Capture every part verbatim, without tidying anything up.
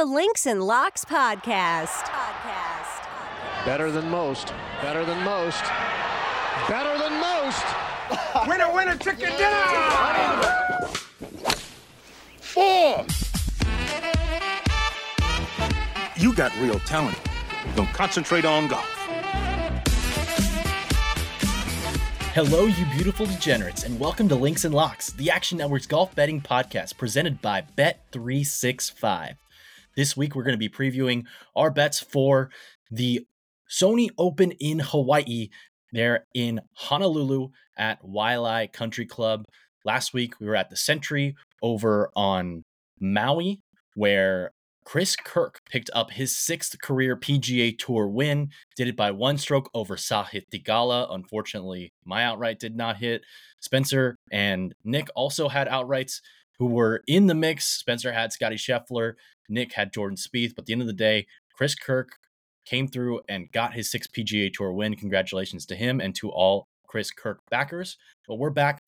the Links and Locks podcast. podcast. Better than most. Better than most. Better than most. Winner, winner, chicken dinner. Four. You got real talent. Don't concentrate on golf. Hello, you beautiful degenerates, and welcome to Links and Locks, the Action Network's golf betting podcast presented by Bet three sixty-five. This week, we're going to be previewing our bets for the Sony Open in Hawaii. They're in Honolulu at Waialae Country Club. Last week, we were at the Sentry over on Maui, where Chris Kirk picked up his sixth career P G A Tour win, did it by one stroke over Sahith Theegala. Unfortunately, my outright did not hit. Spencer and Nick also had outrights who were in the mix. Spencer had Scotty Scheffler, Nick had Jordan Spieth, but at the end of the day, Chris Kirk came through and got his sixth P G A Tour win. Congratulations to him and to all Chris Kirk backers. But we're back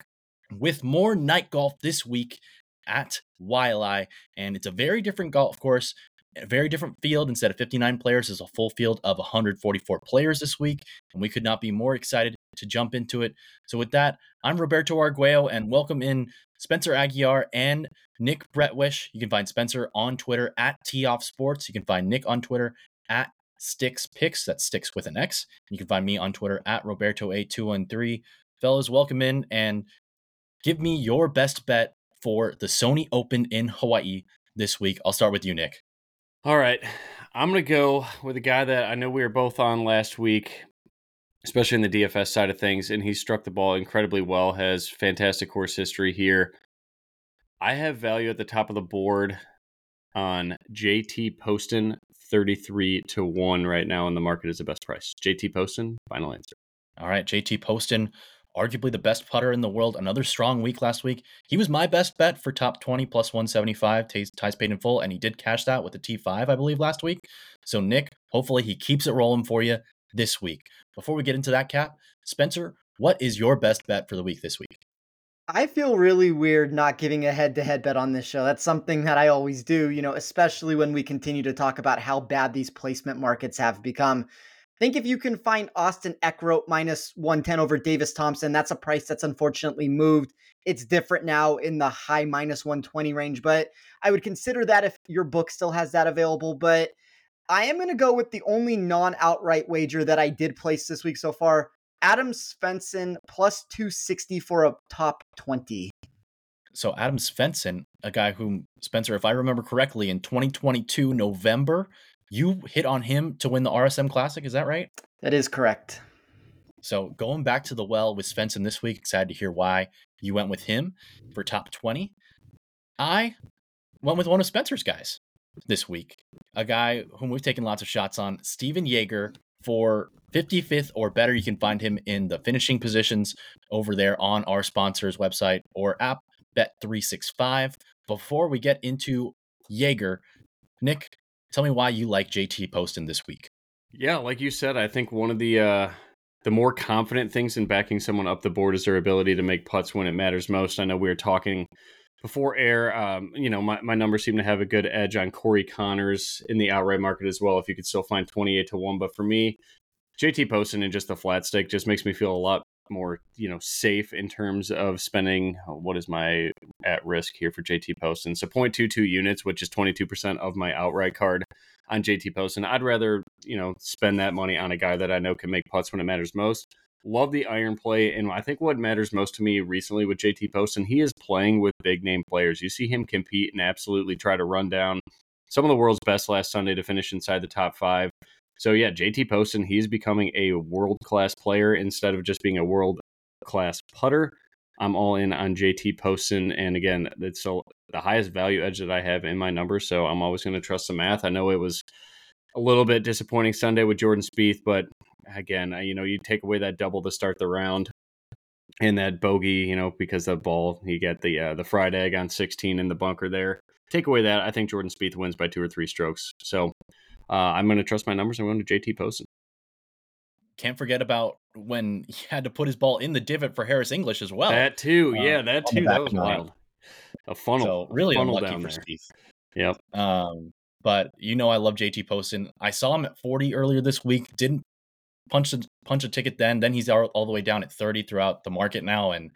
with more night golf this week at Waialae, and it's a very different golf course, a very different field. Instead of fifty-nine players, there's a full field of one hundred forty-four players this week, and we could not be more excited to jump into it. So with that, I'm Roberto Arguello, and welcome in Spencer Aguiar and Nick Bretwish. You can find Spencer on Twitter at TOffSports. You can find Nick on Twitter at SticksPicks. That's Sticks with an X. You can find me on Twitter at Roberto A two one three. Fellas, welcome in, and give me your best bet for the Sony Open in Hawaii this week. I'll start with you, Nick. All right. I'm going to go with a guy that I know we were both on last week, especially in the D F S side of things, and he struck the ball incredibly well, has fantastic course history here. I have value at the top of the board on J T Poston, thirty-three to one right now in the market is the best price. J T Poston, final answer. All right, J T Poston, arguably the best putter in the world. Another strong week last week. He was my best bet for top twenty plus one seventy-five, t- ties paid in full, and he did cash that with a T five, I believe, last week. So, Nick, hopefully he keeps it rolling for you this week. Before we get into that cap, Spencer, what is your best bet for the week this week? I feel really weird not giving a head-to-head bet on this show. That's something that I always do, you know, especially when we continue to talk about how bad these placement markets have become. I think if you can find Austin Eckroat minus one ten over Davis Thompson, that's a price that's unfortunately moved. It's different now in the high minus one twenty range, but I would consider that if your book still has that available. But I am going to go with the only non-outright wager that I did place this week so far, Adam Svensson plus two sixty for a top twenty. So Adam Svensson, a guy whom, Spencer, if I remember correctly, in twenty twenty-two, November, you hit on him to win the R S M Classic, is that right? That is correct. So going back to the well with Svensson this week, excited to hear why you went with him for top twenty. I went with one of Spencer's guys this week, a guy whom we've taken lots of shots on, Stephen Jaeger, for fifty-fifth or better. You can find him in the finishing positions over there on our sponsor's website or app, Bet three sixty-five. Before we get into Jaeger, Nick, tell me why you like J T Poston this week. Yeah, like you said, I think one of the uh, the more confident things in backing someone up the board is their ability to make putts when it matters most. I know we were talking before air. Um, you know, my, my numbers seem to have a good edge on Corey Connors in the outright market as well, if you could still find twenty-eight to one. But for me, J T Poston and just the flat stick just makes me feel a lot more, you know, safe in terms of spending. What is my at risk here for J T Poston? So zero point two two units, which is twenty-two percent of my outright card on J T Poston. I'd rather, you know, spend that money on a guy that I know can make putts when it matters most. Love the iron play. And I think what matters most to me recently with J T Poston, he is playing with big name players. You see him compete and absolutely try to run down some of the world's best last Sunday to finish inside the top five. So yeah, J T Poston, he's becoming a world-class player instead of just being a world-class putter. I'm all in on J T Poston, and again, it's the highest value edge that I have in my numbers, so I'm always going to trust the math. I know it was a little bit disappointing Sunday with Jordan Spieth, but again, you know, you take away that double to start the round and that bogey, you know, because that ball, he got the uh, the fried egg on sixteen in the bunker there. Take away that, I think Jordan Spieth wins by two or three strokes. So Uh, I'm going to trust my numbers. I'm going to J T Poston. Can't forget about when he had to put his ball in the divot for Harris English as well. That too. Yeah, um, that too. That was wild. A funnel. So really funnel unlucky down for Spieth. Yep. Um, But you know I love J T Poston. I saw him at forty earlier this week. Didn't punch a, punch a ticket then. Then he's all, all the way down at thirty throughout the market now. And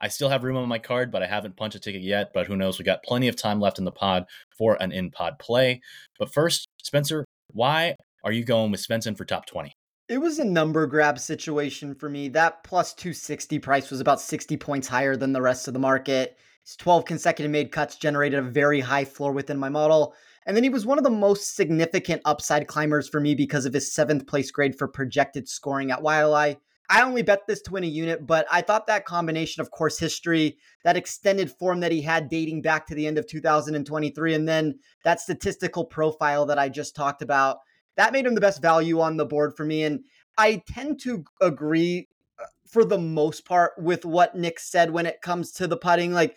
I still have room on my card, but I haven't punched a ticket yet. But who knows? We got plenty of time left in the pod for an in-pod play. But first, Spencer, why are you going with Svensson for top twenty? It was a number grab situation for me. That plus two sixty price was about sixty points higher than the rest of the market. His twelve consecutive made cuts generated a very high floor within my model. And then he was one of the most significant upside climbers for me because of his seventh place grade for projected scoring at Waialae. I only bet this to win a unit, but I thought that combination of course history, that extended form that he had dating back to the end of two thousand twenty-three, and then that statistical profile that I just talked about, that made him the best value on the board for me. And I tend to agree for the most part with what Nick said when it comes to the putting. Like,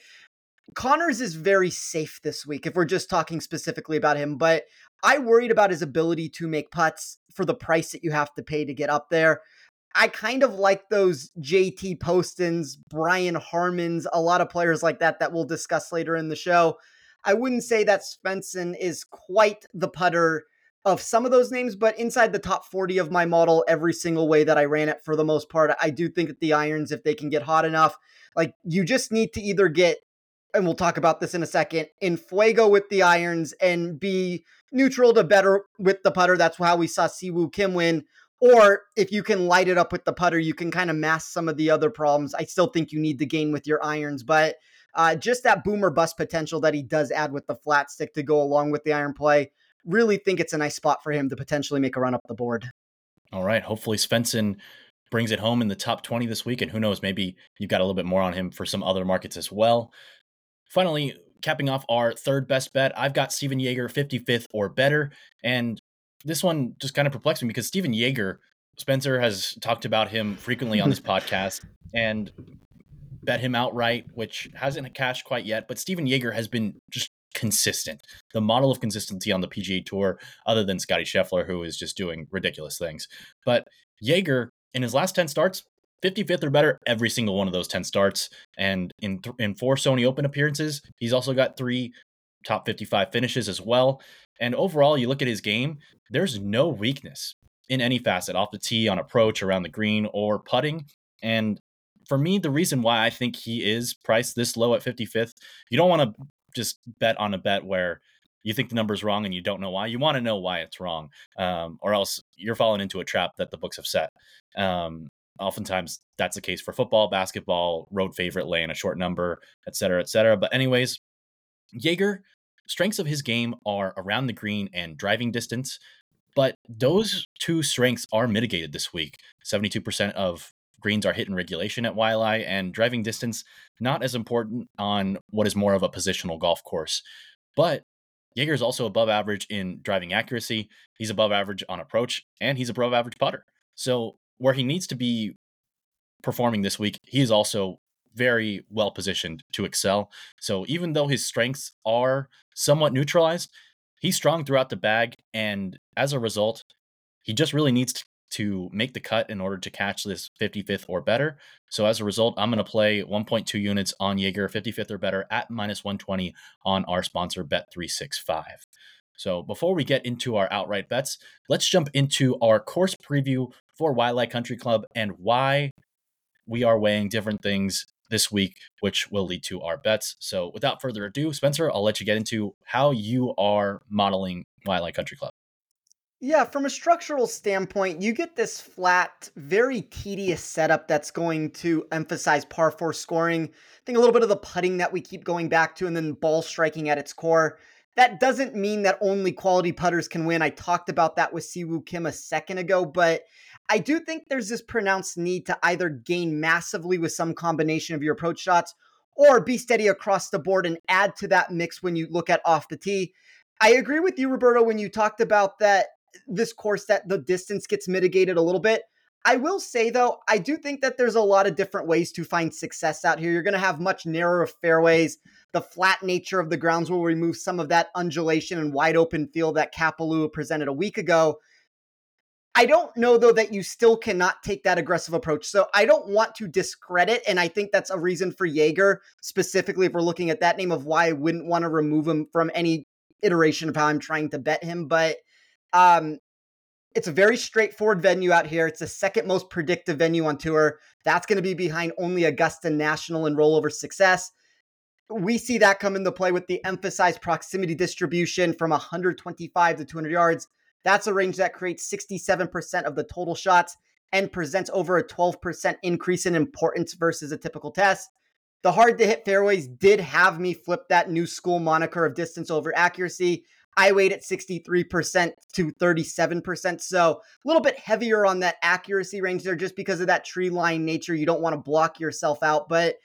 Connors is very safe this week if we're just talking specifically about him, but I worried about his ability to make putts for the price that you have to pay to get up there. I kind of like those J T Postons, Brian Harmans, a lot of players like that that we'll discuss later in the show. I wouldn't say that Svensson is quite the putter of some of those names, but inside the top forty of my model, every single way that I ran it for the most part, I do think that the irons, if they can get hot enough, like you just need to either get, and we'll talk about this in a second, in fuego with the irons and be neutral to better with the putter. That's how we saw Si Woo Kim win. Or if you can light it up with the putter, you can kind of mask some of the other problems. I still think you need to gain with your irons, but uh, just that boom or bust potential that he does add with the flat stick to go along with the iron play, really think it's a nice spot for him to potentially make a run up the board. All right. Hopefully Svensson brings it home in the top twenty this week. And who knows, maybe you've got a little bit more on him for some other markets as well. Finally, capping off our third best bet, I've got Stephen Jaeger fifty-fifth or better. And this one just kind of perplexed me because Stephen Jaeger, Spencer has talked about him frequently on this podcast and bet him outright, which hasn't cashed quite yet. But Stephen Jaeger has been just consistent, the model of consistency on the P G A Tour, other than Scottie Scheffler, who is just doing ridiculous things. But Jaeger, in his last ten starts, fifty-fifth or better every single one of those ten starts. And in th- in four Sony Open appearances, he's also got three top fifty-five finishes as well. And overall, you look at his game, there's no weakness in any facet, off the tee, on approach, around the green, or putting. And for me, the reason why I think he is priced this low at fifty-fifth, you don't want to just bet on a bet where you think the number's wrong and you don't know why. You want to know why it's wrong, um, or else you're falling into a trap that the books have set. Um, oftentimes, that's the case for football, basketball, road favorite, lay in a short number, et cetera, et cetera. But anyways, Jaeger, strengths of his game are around the green and driving distance, but those two strengths are mitigated this week. seventy-two percent of greens are hit in regulation at Waialae, and driving distance not as important on what is more of a positional golf course. But Jaeger is also above average in driving accuracy. He's above average on approach, and he's above average putter. So where he needs to be performing this week, he is also very well positioned to excel. So even though his strengths are somewhat neutralized, he's strong throughout the bag. And as a result, he just really needs to make the cut in order to catch this fifty-fifth or better. So as a result, I'm going to play one point two units on Jaeger fifty-fifth or better at minus one twenty on our sponsor Bet three sixty-five. So before we get into our outright bets, let's jump into our course preview for Waialae Country Club and why we are weighing different things this week, which will lead to our bets. So without further ado, Spencer, I'll let you get into how you are modeling Waialae Country Club. Yeah, from a structural standpoint, you get this flat, very tedious setup that's going to emphasize par four scoring. I think a little bit of the putting that we keep going back to, and then ball striking at its core. That doesn't mean that only quality putters can win. I talked about that with Si Woo Kim a second ago, but I do think there's this pronounced need to either gain massively with some combination of your approach shots or be steady across the board and add to that mix when you look at off the tee. I agree with you, Roberto, when you talked about that this course that the distance gets mitigated a little bit. I will say, though, I do think that there's a lot of different ways to find success out here. You're going to have much narrower fairways. The flat nature of the grounds will remove some of that undulation and wide open feel that Kapalua presented a week ago. I don't know, though, that you still cannot take that aggressive approach. So I don't want to discredit, and I think that's a reason for Jaeger, specifically if we're looking at that name, of why I wouldn't want to remove him from any iteration of how I'm trying to bet him, but um, it's a very straightforward venue out here. It's the second most predictive venue on tour. That's going to be behind only Augusta National and Rollover Success. We see that come into play with the emphasized proximity distribution from one twenty-five to two hundred yards. That's a range that creates sixty-seven percent of the total shots and presents over a twelve percent increase in importance versus a typical test. The hard-to-hit fairways did have me flip that new school moniker of distance over accuracy. I weighed at sixty-three percent to thirty-seven percent, so a little bit heavier on that accuracy range there just because of that tree line nature. You don't want to block yourself out, but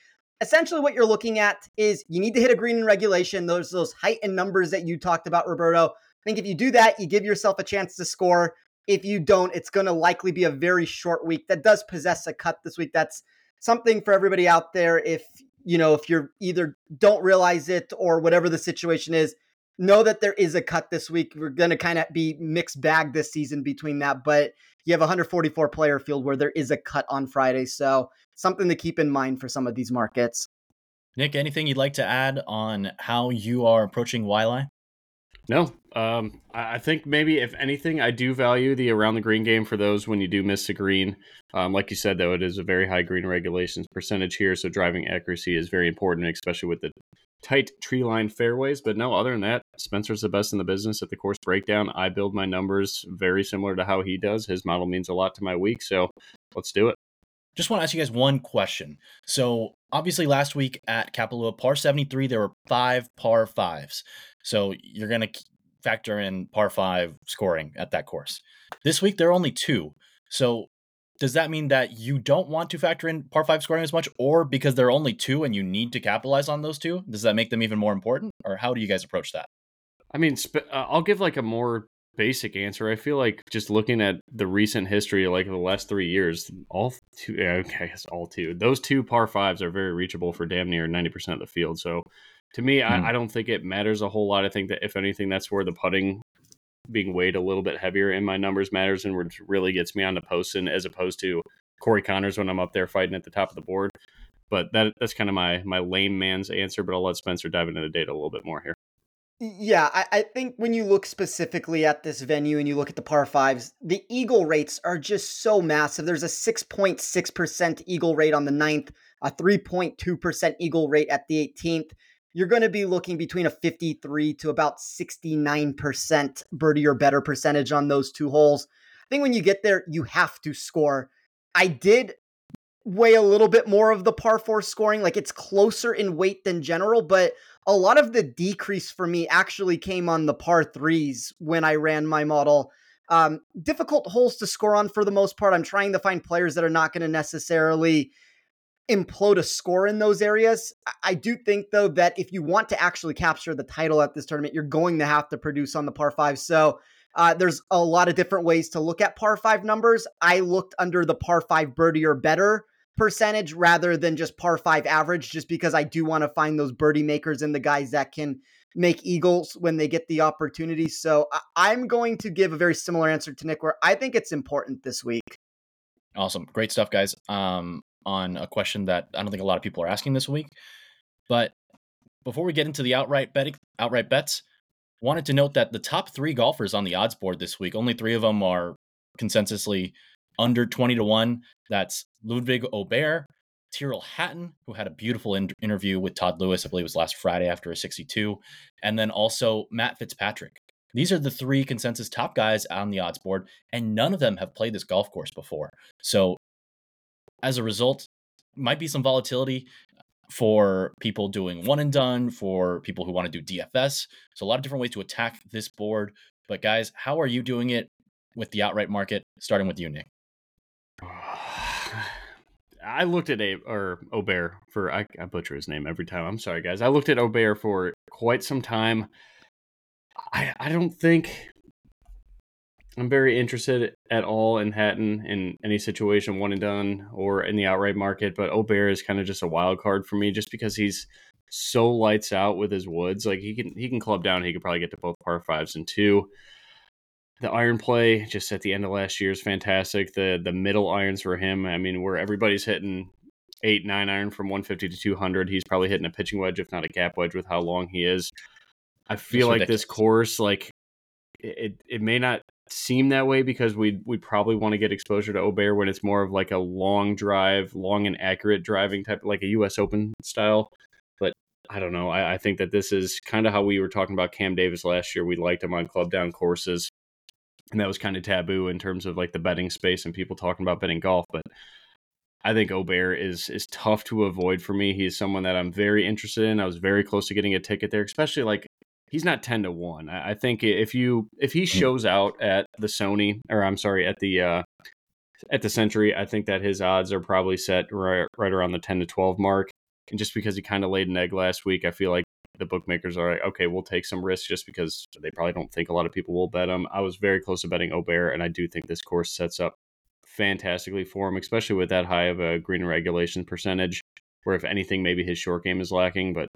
essentially what you're looking at is you need to hit a green in regulation. Those, those height and numbers that you talked about, Roberto. I think if you do that, you give yourself a chance to score. If you don't, it's going to likely be a very short week. That does possess a cut this week. That's something for everybody out there. If, you know, if you're either don't realize it or whatever the situation is, know that there is a cut this week. We're going to kind of be mixed bag this season between that, but you have a one forty-four player field where there is a cut on Friday. So something to keep in mind for some of these markets. Nick, anything you'd like to add on how you are approaching Waialae? No, um, I think maybe if anything, I do value the around the green game for those when you do miss the green. Um, like you said, though, it is a very high green regulations percentage here. So driving accuracy is very important, especially with the tight tree line fairways. But no, other than that, Spencer's the best in the business at the course breakdown. I build my numbers very similar to how he does. His model means a lot to my week. So let's do it. Just want to ask you guys one question. So obviously last week at Kapalua, par seventy-three, there were five par fives. So you're going to factor in par five scoring at that course. This week, there are only two. So does that mean that you don't want to factor in par five scoring as much, or because there are only two and you need to capitalize on those two, does that make them even more important? Or how do you guys approach that? I mean, sp- uh, I'll give like a more basic answer. I feel like just looking at the recent history, like the last three years, all two, yeah, okay, it's all two. Those two par fives are very reachable for damn near ninety percent of the field. So to me, mm. I, I don't think it matters a whole lot. I think that if anything, that's where the putting being weighed a little bit heavier in my numbers matters and which really gets me on the Poston as opposed to Corey Connors when I'm up there fighting at the top of the board. But that that's kind of my, my lame man's answer, but I'll let Spencer dive into the data a little bit more here. Yeah, I, I think when you look specifically at this venue and you look at the par fives, the eagle rates are just so massive. There's a six point six percent eagle rate on the ninth, a three point two percent eagle rate at the eighteenth. You're going to be looking between a fifty-three to about sixty-nine percent birdie or better percentage on those two holes. I think when you get there, you have to score. I did weigh a little bit more of the par four scoring. Like it's closer in weight than general, but a lot of the decrease for me actually came on the par threes when I ran my model. Um, difficult holes to score on for the most part. I'm trying to find players that are not going to necessarily implode a score in those areas. I do think, though, that if you want to actually capture the title at this tournament, you're going to have to produce on the par five. So uh, there's a lot of different ways to look at par five numbers. I looked under the par five birdie or better percentage rather than just par five average, just because I do want to find those birdie makers and the guys that can make eagles when they get the opportunity. So I'm going to give a very similar answer to Nick, where I think it's important this week. Awesome. Great stuff, guys. Um, on a question that I don't think a lot of people are asking this week, but before we get into the outright betting, outright bets, wanted to note that the top three golfers on the odds board this week, only three of them are consensusly under twenty to one. That's Ludvig Åberg, Tyrrell Hatton, who had a beautiful in- interview with Todd Lewis, I believe it was last Friday after a sixty-two, and then also Matt Fitzpatrick. These are the three consensus top guys on the odds board, and none of them have played this golf course before. So as a result, might be some volatility for people doing one and done, for people who want to do D F S. So a lot of different ways to attack this board. But guys, how are you doing it with the outright market? Starting with you, Nick. I looked at a or Åberg for I, I butcher his name every time. I'm sorry, guys. I looked at Åberg for quite some time. I I don't think I'm very interested at all in Hatton in any situation, one and done or in the outright market. But Åberg is kind of just a wild card for me, just because he's so lights out with his woods. Like he can he can club down. He could probably get to both par fives and two. The iron play just at the end of last year is fantastic. The the middle irons for him, I mean, where everybody's hitting eight, nine iron from one fifty to two hundred, he's probably hitting a pitching wedge, if not a gap wedge, with how long he is. I feel like this course, like it, it may not seem that way because we we probably want to get exposure to Åberg when it's more of like a long drive, long and accurate driving type, like a U S Open style. But I don't know. I, I think that this is kind of how we were talking about Cam Davis last year. We liked him on club down courses, and that was kind of taboo in terms of like the betting space and people talking about betting golf. But I think Åberg is is tough to avoid for me. He's someone that I'm very interested in. I was very close to getting a ticket there, especially like he's not ten to one. I think if you if he shows out at the Sony, or I'm sorry, at the uh, at the Sentry, I think that his odds are probably set right, right around the ten to twelve mark. And just because he kind of laid an egg last week, I feel like the bookmakers are like, okay, we'll take some risks just because they probably don't think a lot of people will bet him. I was very close to betting Åberg, and I do think this course sets up fantastically for him, especially with that high of a green regulation percentage, where if anything, maybe his short game is lacking. But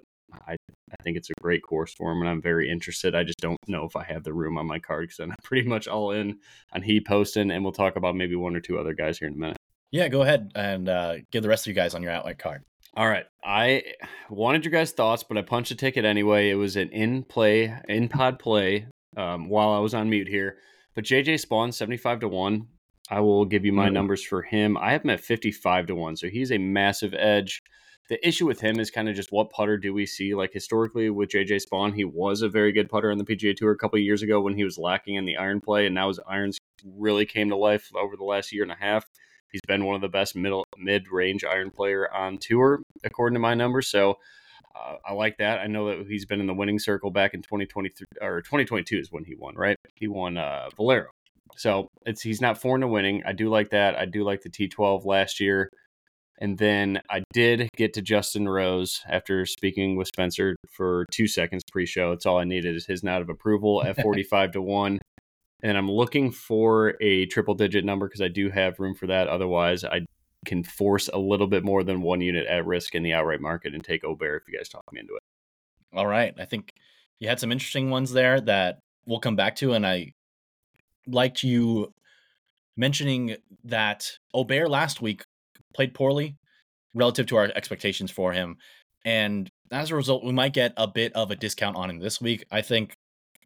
I, I think it's a great course for him, and I'm very interested. I just don't know if I have the room on my card because I'm pretty much all in on he Poston, and we'll talk about maybe one or two other guys here in a minute. Yeah, go ahead and uh, give the rest of you guys on your outright card. All right. I wanted your guys' thoughts, but I punched a ticket anyway. It was an in-play, in-pod play um, while I was on mute here. But J J Spawn, seventy-five to one. I will give you my mm-hmm. numbers for him. I have him at fifty-five to one, so he's a massive edge. The issue with him is kind of just what putter do we see? Like historically with J J Spawn, he was a very good putter on the P G A Tour a couple of years ago when he was lacking in the iron play, and now his irons really came to life over the last year and a half. He's been one of the best middle mid-range iron player on tour, according to my numbers. So uh, I like that. I know that he's been in the winning circle back in twenty twenty-three, or twenty twenty-two is when he won, right? He won uh, Valero. So it's he's not foreign to winning. I do like that. I do like the T twelve last year. And then I did get to Justin Rose after speaking with Spencer for two seconds pre-show. It's all I needed is his nod of approval at forty-five to one. And I'm looking for a triple digit number because I do have room for that. Otherwise, I can force a little bit more than one unit at risk in the outright market and take Åberg if you guys talk me into it. All right. I think you had some interesting ones there that we'll come back to. And I liked you mentioning that Åberg last week played poorly relative to our expectations for him. And as a result, we might get a bit of a discount on him this week. I think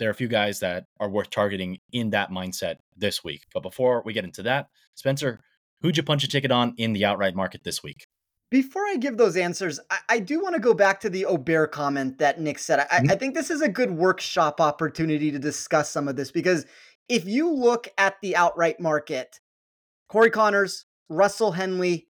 there are a few guys that are worth targeting in that mindset this week. But before we get into that, Spencer, who'd you punch a ticket on in the outright market this week? Before I give those answers, I, I do want to go back to the Åberg comment that Nick said. I, mm-hmm. I think this is a good workshop opportunity to discuss some of this, because if you look at the outright market, Corey Connors, Russell Henley,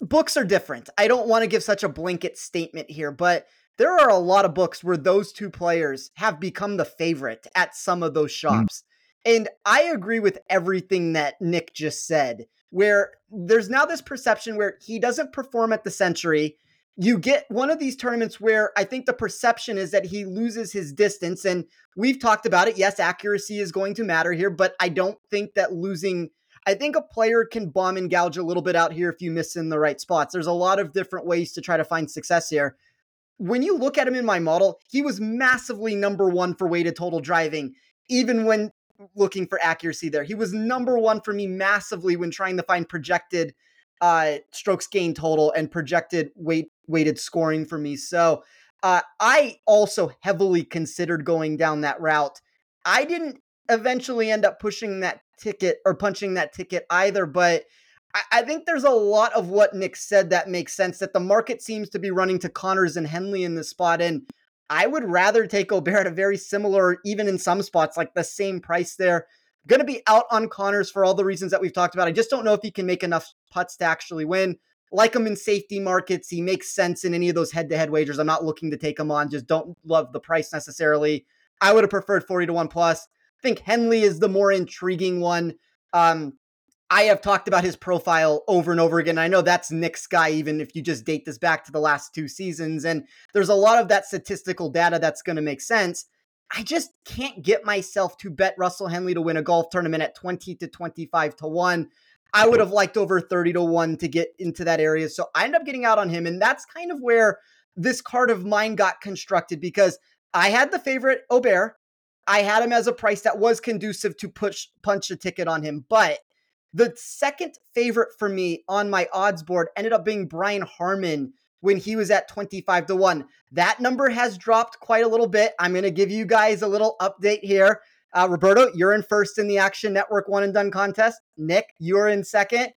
books are different. I don't want to give such a blanket statement here, but there are a lot of books where those two players have become the favorite at some of those shops. Mm. And I agree with everything that Nick just said, where there's now this perception where he doesn't perform at the Sentry. You get one of these tournaments where I think the perception is that he loses his distance. And we've talked about it. Yes, accuracy is going to matter here, but I don't think that losing... I think a player can bomb and gouge a little bit out here if you miss in the right spots. There's a lot of different ways to try to find success here. When you look at him in my model, he was massively number one for weighted total driving, even when looking for accuracy there. He was number one for me massively when trying to find projected uh, strokes gain total and projected weight weighted scoring for me. So uh, I also heavily considered going down that route. I didn't eventually end up pushing that ticket or punching that ticket either, but I, I think there's a lot of what Nick said that makes sense, that the market seems to be running to Connors and Henley in this spot, and I would rather take Åberg at a very similar, even in some spots, like the same price there. Going to be out on Connors for all the reasons that we've talked about. I just don't know if he can make enough putts to actually win. Like him in safety markets, he makes sense in any of those head-to-head wagers. I'm not looking to take him on, just don't love the price necessarily. I would have preferred forty to one plus. I think Henley is the more intriguing one. Um, I have talked about his profile over and over again. I know that's Nick's guy, even if you just date this back to the last two seasons. And there's a lot of that statistical data that's going to make sense. I just can't get myself to bet Russell Henley to win a golf tournament at twenty to twenty-five to one. I would have liked over thirty to one to get into that area. So I end up getting out on him. And that's kind of where this card of mine got constructed, because I had the favorite Åberg. I had him as a price that was conducive to push punch a ticket on him. But the second favorite for me on my odds board ended up being Brian Harman when he was at twenty-five to one. That number has dropped quite a little bit. I'm going to give you guys a little update here. Uh, Roberto, you're in first in the Action Network One and Done contest. Nick, you're in second.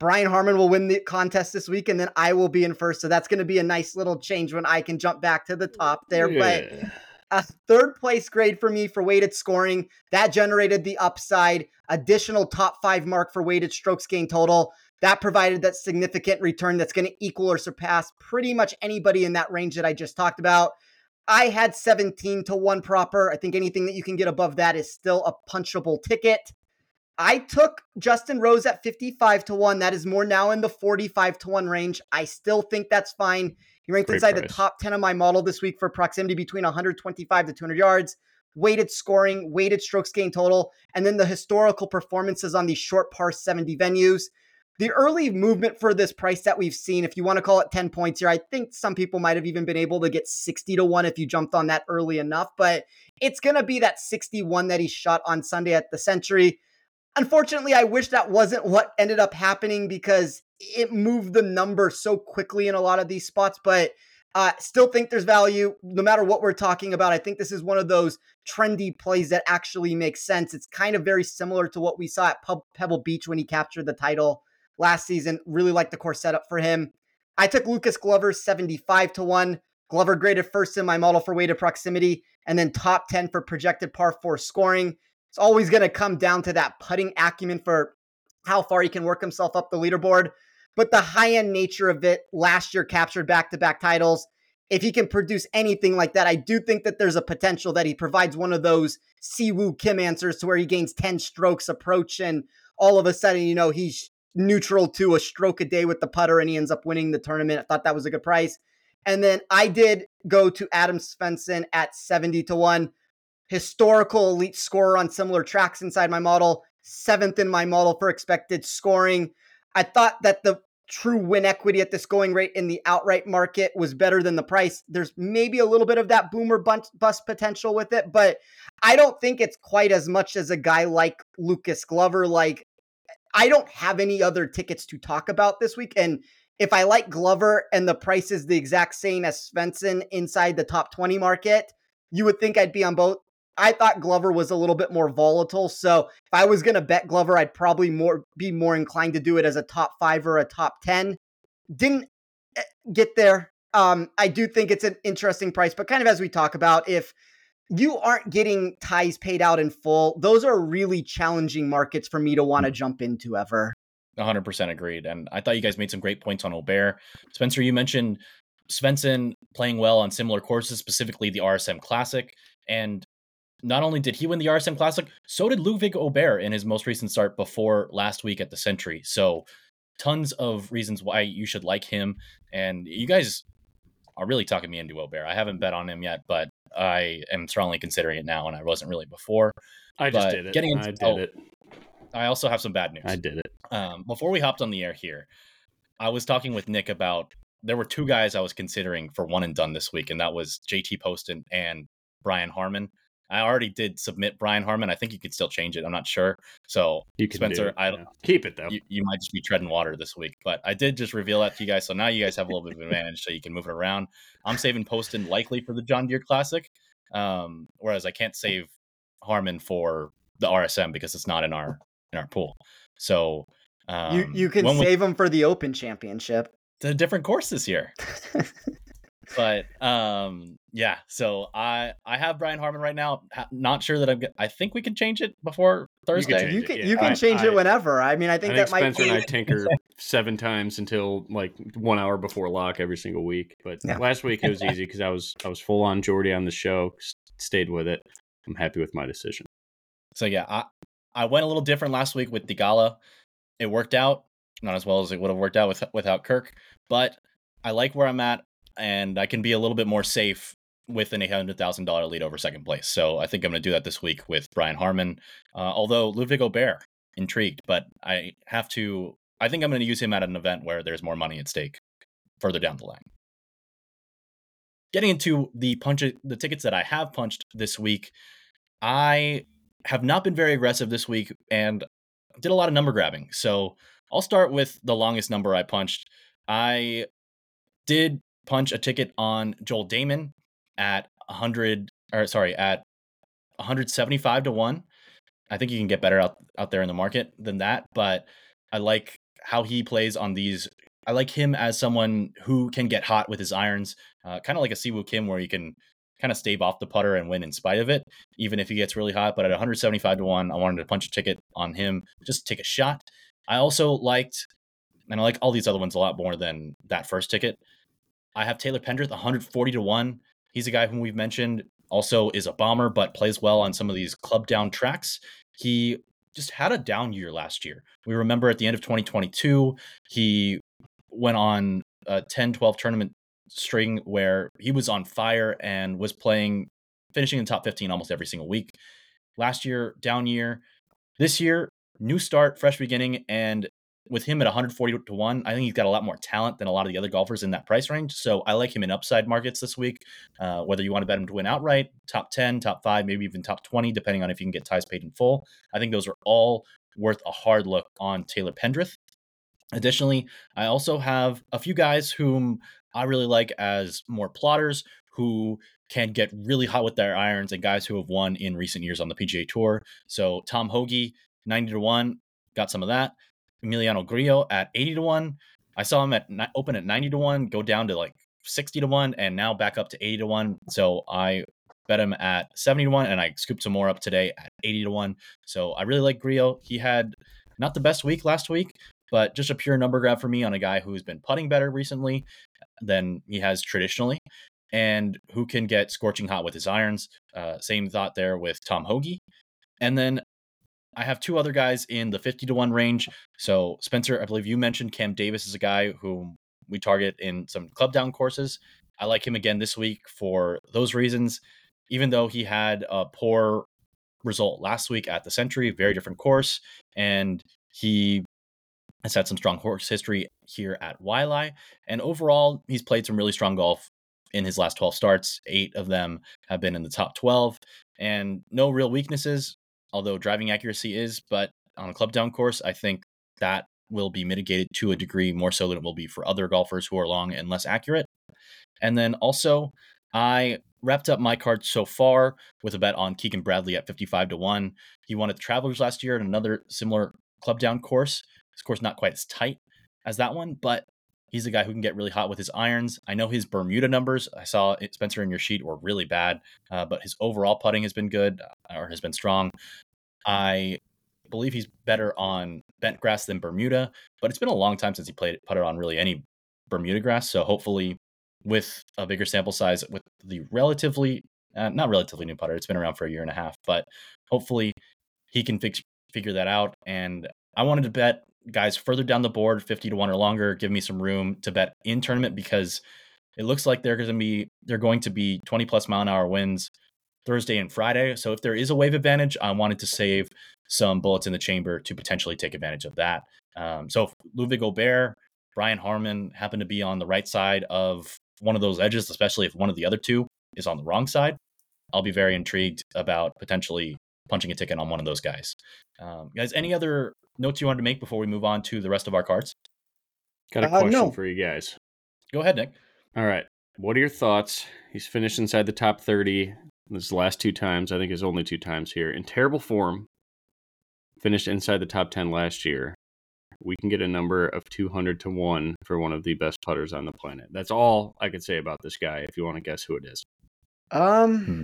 Brian Harman will win the contest this week, and then I will be in first. So that's going to be a nice little change when I can jump back to the top there. Yeah. But a third place grade for me for weighted scoring. That generated the upside. Additional top five mark for weighted strokes gain total. That provided that significant return that's going to equal or surpass pretty much anybody in that range that I just talked about. I had seventeen to one proper. I think anything that you can get above that is still a punchable ticket. I took Justin Rose at fifty-five to one. That is more now in the forty-five to one range. I still think that's fine. He ranked Great inside price. The top ten of my model this week for proximity between one twenty-five to two hundred yards, weighted scoring, weighted strokes gain total, and then the historical performances on these short par seventy venues. The early movement for this price that we've seen, if you want to call it ten points here, I think some people might have even been able to get sixty to one if you jumped on that early enough, but it's going to be that sixty-one that he shot on Sunday at the Sentry. Unfortunately, I wish that wasn't what ended up happening because it moved the number so quickly in a lot of these spots, but I uh, still think there's value no matter what we're talking about. I think this is one of those trendy plays that actually makes sense. It's kind of very similar to what we saw at Pub- Pebble Beach when he captured the title last season. Really liked the course setup for him. I took Lucas Glover seventy-five to one. Glover graded first in my model for weighted proximity and then top ten for projected par four scoring. It's always going to come down to that putting acumen for how far he can work himself up the leaderboard. But the high-end nature of it, last year captured back-to-back titles. If he can produce anything like that, I do think that there's a potential that he provides one of those Si Woo Kim answers to where he gains ten strokes approach and all of a sudden, you know, he's neutral to a stroke a day with the putter and he ends up winning the tournament. I thought that was a good price. And then I did go to Adam Svensson at seventy to one. Historical elite scorer on similar tracks inside my model. Seventh in my model for expected scoring. I thought that the true win equity at this going rate in the outright market was better than the price. There's maybe a little bit of that boomer bust potential with it, but I don't think it's quite as much as a guy like Lucas Glover. Like, I don't have any other tickets to talk about this week. And if I like Glover and the price is the exact same as Svensson inside the top twenty market, you would think I'd be on both. I thought Glover was a little bit more volatile. So if I was going to bet Glover, I'd probably more be more inclined to do it as a top five or a top ten. Didn't get there. Um, I do think it's an interesting price, but kind of as we talk about, if you aren't getting ties paid out in full, those are really challenging markets for me to want to jump into ever. one hundred percent agreed. And I thought you guys made some great points on Åberg. Spencer, you mentioned Svensson playing well on similar courses, specifically the R S M Classic. And not only did he win the R S M Classic, so did Ludvig Åberg in his most recent start before last week at the Sentry. So tons of reasons why you should like him. And you guys are really talking me into Åberg. I haven't bet on him yet, but I am strongly considering it now, and I wasn't really before. I just but did it. Getting into, I did oh, it. I also have some bad news. I did it. Um, before we hopped on the air here, I was talking with Nick about there were two guys I was considering for one and done this week, and that was J T Poston and Brian Harman. I already did submit Brian Harman. I think you could still change it. I'm not sure. So you can Spencer, it, I don't yeah. keep it though. You, you might just be treading water this week, but I did just reveal that to you guys. So now you guys have a little bit of an advantage so you can move it around. I'm saving Poston likely for the John Deere Classic. Um, whereas I can't save Harman for the R S M because it's not in our, in our pool. So um, you, you can save we, him for the Open Championship. It's a different course this year. But um, yeah, so I I have Brian Harman right now. Ha- not sure that I'm. G- I think we can change it before Thursday. You can you can, it, yeah. you can I, change I, it whenever. I mean, I think, I think that Spencer might. Spencer and I tinker seven times until like one hour before lock every single week. But yeah. Last week it was easy because I was I was full on Jordy on the show. Stayed with it. I'm happy with my decision. So yeah, I I went a little different last week with Theegala. It worked out not as well as it would have worked out with, without Kirk, but I like where I'm at. And I can be a little bit more safe with an eight hundred thousand dollars lead over second place. So I think I'm going to do that this week with Brian Harman. Uh, although Ludvig Åberg, intrigued, but I have to, I think I'm going to use him at an event where there's more money at stake further down the line. Getting into the punch, the tickets that I have punched this week, I have not been very aggressive this week and did a lot of number grabbing. So I'll start with the longest number I punched. I did punch a ticket on Joel Damon at one hundred, or sorry, at one seventy-five to one. I think you can get better out, out there in the market than that, but I like how he plays on these. I like him as someone who can get hot with his irons, uh, kind of like a Si Woo Kim, where you can kind of stave off the putter and win in spite of it, even if he gets really hot. But at one seventy-five to one, I wanted to punch a ticket on him, just take a shot. I also liked, and I like all these other ones a lot more than that first ticket. I have Taylor Pendrith, one forty to one. He's a guy whom we've mentioned also is a bomber, but plays well on some of these club down tracks. He just had a down year last year. We remember at the end of twenty twenty-two, he went on a ten twelve tournament string where he was on fire and was playing, finishing in the top fifteen almost every single week. Last year, down year. This year, new start, fresh beginning, and with him at one forty to one, I think he's got a lot more talent than a lot of the other golfers in that price range. So I like him in upside markets this week, uh, whether you want to bet him to win outright, top ten, top five, maybe even top twenty, depending on if you can get ties paid in full. I think those are all worth a hard look on Taylor Pendrith. Additionally, I also have a few guys whom I really like as more plotters who can get really hot with their irons and guys who have won in recent years on the P G A Tour. So Tom Hoagie, ninety to one, got some of that. Emiliano Grillo at eighty to one. I saw him at open at ninety to one, go down to like sixty to one, and now back up to eighty to one. So I bet him at seventy to one, and I scooped some more up today at eighty to one. So I really like Grillo. He had not the best week last week, but just a pure number grab for me on a guy who's been putting better recently than he has traditionally and who can get scorching hot with his irons. Uh, same thought there with Tom Hoagie. And then I have two other guys in the fifty to one range. So Spencer, I believe you mentioned Cam Davis is a guy who we target in some club down courses. I like him again this week for those reasons, even though he had a poor result last week at the Sentry, very different course. And he has had some strong course history here at Waialae. And overall, he's played some really strong golf in his last twelve starts. Eight of them have been in the top twelve and no real weaknesses, although driving accuracy is, but on a club down course, I think that will be mitigated to a degree more so than it will be for other golfers who are long and less accurate. And then also I wrapped up my card so far with a bet on Keegan Bradley at fifty-five to one. He won at the Travelers last year in another similar club down course. His course not quite as tight as that one, but he's a guy who can get really hot with his irons. I know his Bermuda numbers, I saw it, Spencer, in your sheet, were really bad, uh, but his overall putting has been good or has been strong. I believe he's better on bent grass than Bermuda, but it's been a long time since he played putted on really any Bermuda grass. So hopefully with a bigger sample size, with the relatively, uh, not relatively new putter, it's been around for a year and a half, but hopefully he can fix, figure that out. And I wanted to bet guys further down the board, fifty to one or longer, give me some room to bet in tournament because it looks like they're going to be they're going to be twenty plus mile an hour winds Thursday and Friday. So if there is a wave advantage, I wanted to save some bullets in the chamber to potentially take advantage of that. Um, so if Ludvig Åberg, Brian Harman happen to be on the right side of one of those edges, especially if one of the other two is on the wrong side, I'll be very intrigued about potentially punching a ticket on one of those guys. Um, guys, any other notes you wanted to make before we move on to the rest of our cards? Got a uh, question no. for you guys. Go ahead, Nick. All right. What are your thoughts? He's finished inside the top thirty his last two times. I think his only two times here. In terrible form. Finished inside the top ten last year. We can get a number of two hundred to one for one of the best putters on the planet. That's all I could say about this guy if you want to guess who it is. Um, hmm.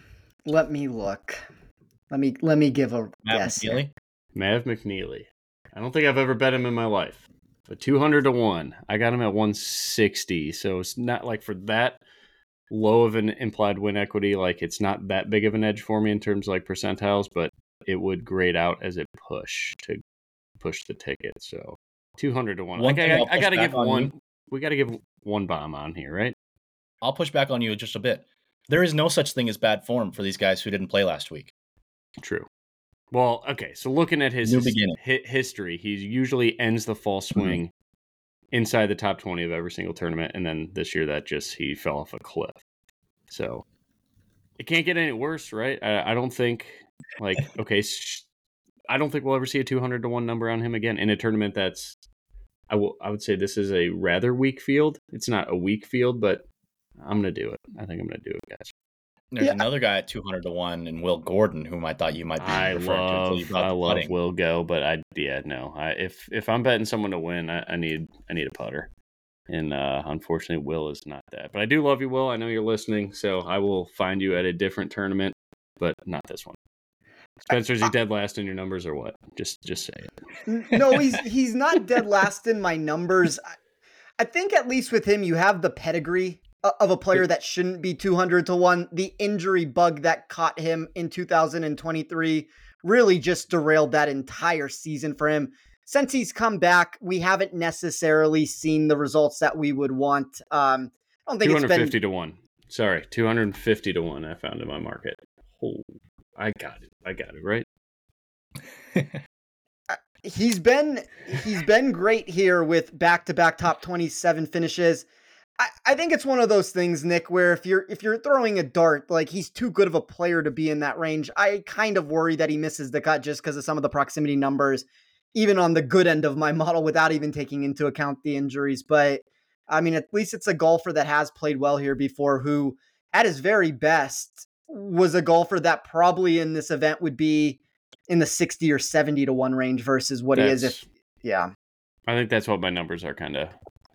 Let me look. Let me let me give a Mav guess. McNeely? Mav McNeely. I don't think I've ever bet him in my life, but two hundred to one, I got him at one sixty. So it's not like for that low of an implied win equity, like it's not that big of an edge for me in terms of like percentiles, but it would grade out as a push to push the ticket. So two hundred to one. One I, I, I got to give on one. You. We got to give one bomb on here, right? I'll push back on you just a bit. There is no such thing as bad form for these guys who didn't play last week. True. Well, okay, so looking at his his history, he usually ends the fall swing mm-hmm. inside the top twenty of every single tournament, and then this year that just, he fell off a cliff. So it can't get any worse, right? I, I don't think, like, okay, sh- I don't think we'll ever see a two hundred to one number on him again in a tournament that's I will. I would say this is a rather weak field. It's not a weak field, but I'm going to do it. I think I'm going to do it, guys. There's yeah. another guy at two hundred to one in Will Gordon, whom I thought you might be I referring love, to. Until you brought I love putting. Will Go, but I yeah no. I, if if I'm betting someone to win, I, I need I need a putter, and uh, unfortunately, Will is not that. But I do love you, Will. I know you're listening, so I will find you at a different tournament, but not this one. Spencer, is he dead last in your numbers or what? Just just say it. No, he's he's not dead last in my numbers. I, I think at least with him, you have the pedigree of a player that shouldn't be two hundred to one. The injury bug that caught him in two thousand twenty-three really just derailed that entire season for him. Since he's come back, we haven't necessarily seen the results that we would want. Um, I don't think it's been two hundred fifty to one. Sorry, two hundred fifty to one I found in my market. Holy. I got it. I got it, right? he's been he's been great here with back-to-back top twenty-seven finishes. I, I think it's one of those things, Nick, where if you're if you're throwing a dart, like he's too good of a player to be in that range. I kind of worry that he misses the cut just because of some of the proximity numbers, even on the good end of my model without even taking into account the injuries. But, I mean, at least it's a golfer that has played well here before who, at his very best, was a golfer that probably in this event would be in the sixty or seventy to one range versus what that's, he is. If yeah, I think that's what my numbers are kind of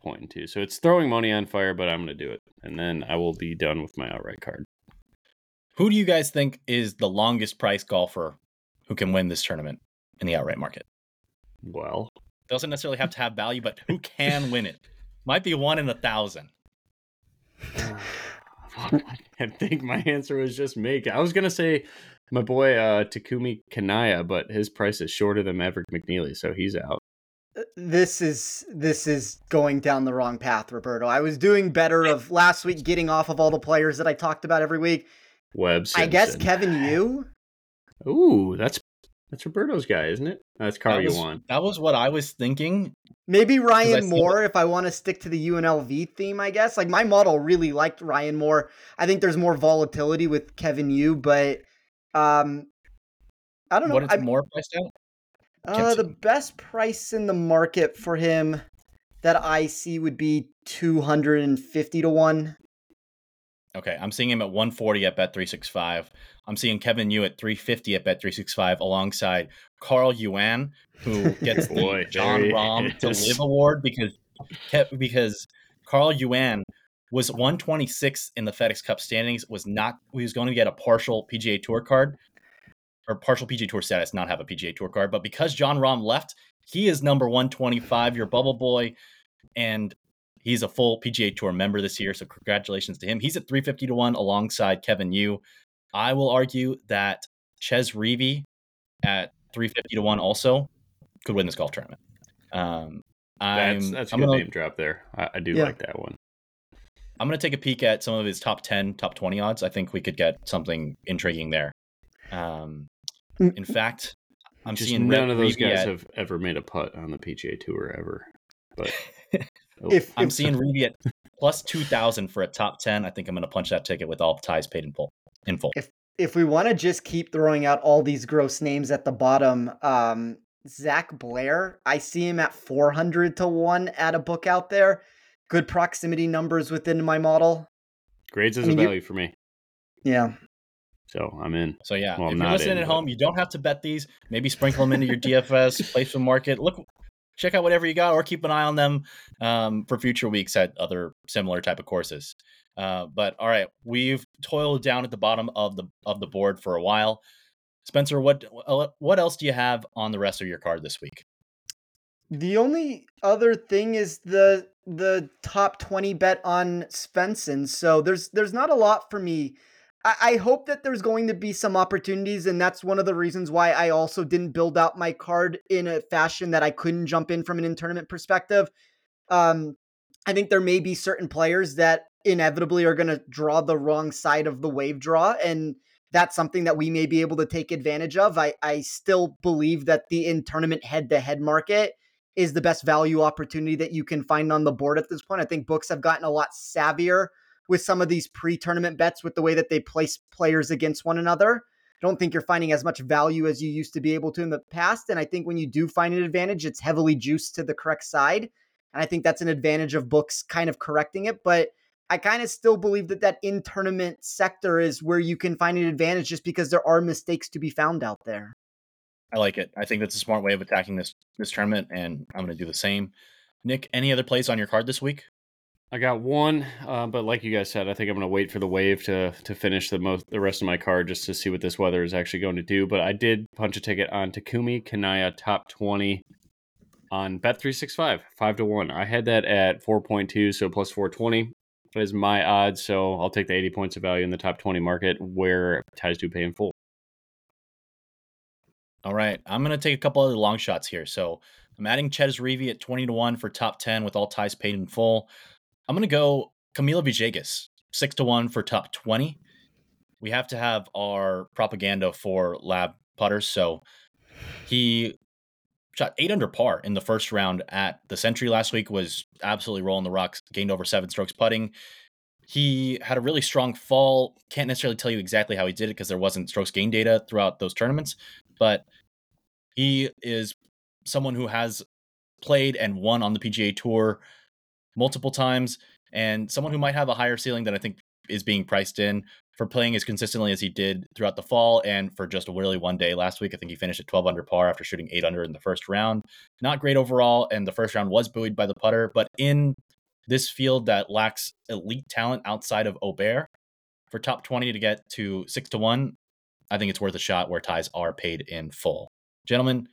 pointing to. So it's throwing money on fire, but I'm going to do it. And then I will be done with my outright card. Who do you guys think is the longest price golfer who can win this tournament in the outright market? Well, it doesn't necessarily have to have value, but who can win it? Might be one in a thousand. I think my answer was just make. I was going to say my boy uh, Takumi Kanaya, but his price is shorter than Maverick McNeely, so he's out. This is this is going down the wrong path, Roberto. I was doing better of last week getting off of all the players that I talked about every week. Webb Simpson. I guess Kevin Yu. Ooh, that's that's Roberto's guy, isn't it? That's Carl Yuan. That was what I was thinking. Maybe Ryan Moore, if I want to stick to the U N L V theme, I guess. Like, my model really liked Ryan Moore. I think there's more volatility with Kevin Yu, but um, I don't know. What is Moore priced out? Uh, the best price in the market for him that I see would be two hundred fifty to one. Okay, I'm seeing him at one forty at Bet three sixty-five. I'm seeing Kevin Yu at three fifty at Bet three sixty-five alongside Carl Yuan, who gets Boy, the John Rahm to Live Award because because Carl Yuan was one twenty-six in the FedEx Cup standings, was not he was going to get a partial P G A Tour card or partial P G A Tour status, not have a P G A Tour card. But because John Rahm left, he is number one twenty-five, your bubble boy, and he's a full P G A Tour member this year, so congratulations to him. He's at three fifty to one alongside Kevin Yu. I will argue that Ches Reavie at three fifty to one also could win this golf tournament. Um, I'm, that's that's I'm a good gonna, name drop there. I, I do yeah. like that one. I'm going to take a peek at some of his top ten, top twenty odds. I think we could get something intriguing there. Um, in fact, I'm Just seeing none of those Reavie guys at, have ever made a putt on the P G A Tour ever. But oh. if, I'm if, seeing Reavie at plus two thousand for a top ten. I think I'm going to punch that ticket with all ties paid in full. In full. If if we want to just keep throwing out all these gross names at the bottom, um, Zach Blair, I see him at four hundred to one at a book out there. Good proximity numbers within my model. Grades is I mean, a value you, for me. Yeah. So I'm in. So yeah, well, if you're listening in, at home, but... you don't have to bet these. Maybe sprinkle them into your D F S, play some market. Look. Check out whatever you got or keep an eye on them um, for future weeks at other similar type of courses. Uh, but all right, we've toiled down at the bottom of the of the board for a while. Spencer, what what else do you have on the rest of your card this week? The only other thing is the the top twenty bet on Svensson. So there's there's not a lot for me. I, I hope that there's going to be some opportunities, and that's one of the reasons why I also didn't build out my card in a fashion that I couldn't jump in from an in-tournament perspective. Um, I think there may be certain players that inevitably are going to draw the wrong side of the wave draw, and that's something that we may be able to take advantage of. I, I still believe that the in-tournament head-to-head market is the best value opportunity that you can find on the board at this point. I think books have gotten a lot savvier with some of these pre-tournament bets with the way that they place players against one another. I don't think you're finding as much value as you used to be able to in the past. And I think when you do find an advantage, it's heavily juiced to the correct side. And I think that's an advantage of books kind of correcting it. But I kind of still believe that that in-tournament sector is where you can find an advantage just because there are mistakes to be found out there. I like it. I think that's a smart way of attacking this this tournament, and I'm going to do the same. Nick, any other plays on your card this week? I got one, uh, but like you guys said, I think I'm going to wait for the wave to to finish the most the rest of my card just to see what this weather is actually going to do. But I did punch a ticket on Takumi Kanaya top twenty on Bet three sixty-five, five to one. I had that at four point two, so plus four twenty. That is my odds, so I'll take the eighty points of value in the top twenty market where ties do pay in full. All right, I'm going to take a couple other long shots here. So I'm adding Chez Reavie at twenty to one for top ten with all ties paid in full. I'm going to go Camila Villegas, six to one for top twenty. We have to have our propaganda for lab putters. So he shot eight under par in the first round at the Sentry last week, was absolutely rolling the rocks, gained over seven strokes putting. He had a really strong fall. Can't necessarily tell you exactly how he did it because there wasn't strokes gain data throughout those tournaments, but he is someone who has played and won on the P G A Tour multiple times, and someone who might have a higher ceiling than I think is being priced in for playing as consistently as he did throughout the fall and for just really one day last week. I think he finished at twelve under par after shooting eight under in the first round. Not great overall, and the first round was buoyed by the putter, but in this field that lacks elite talent outside of Aubert, for top twenty to get to six to one, I think it's worth a shot where ties are paid in full. Gentlemen,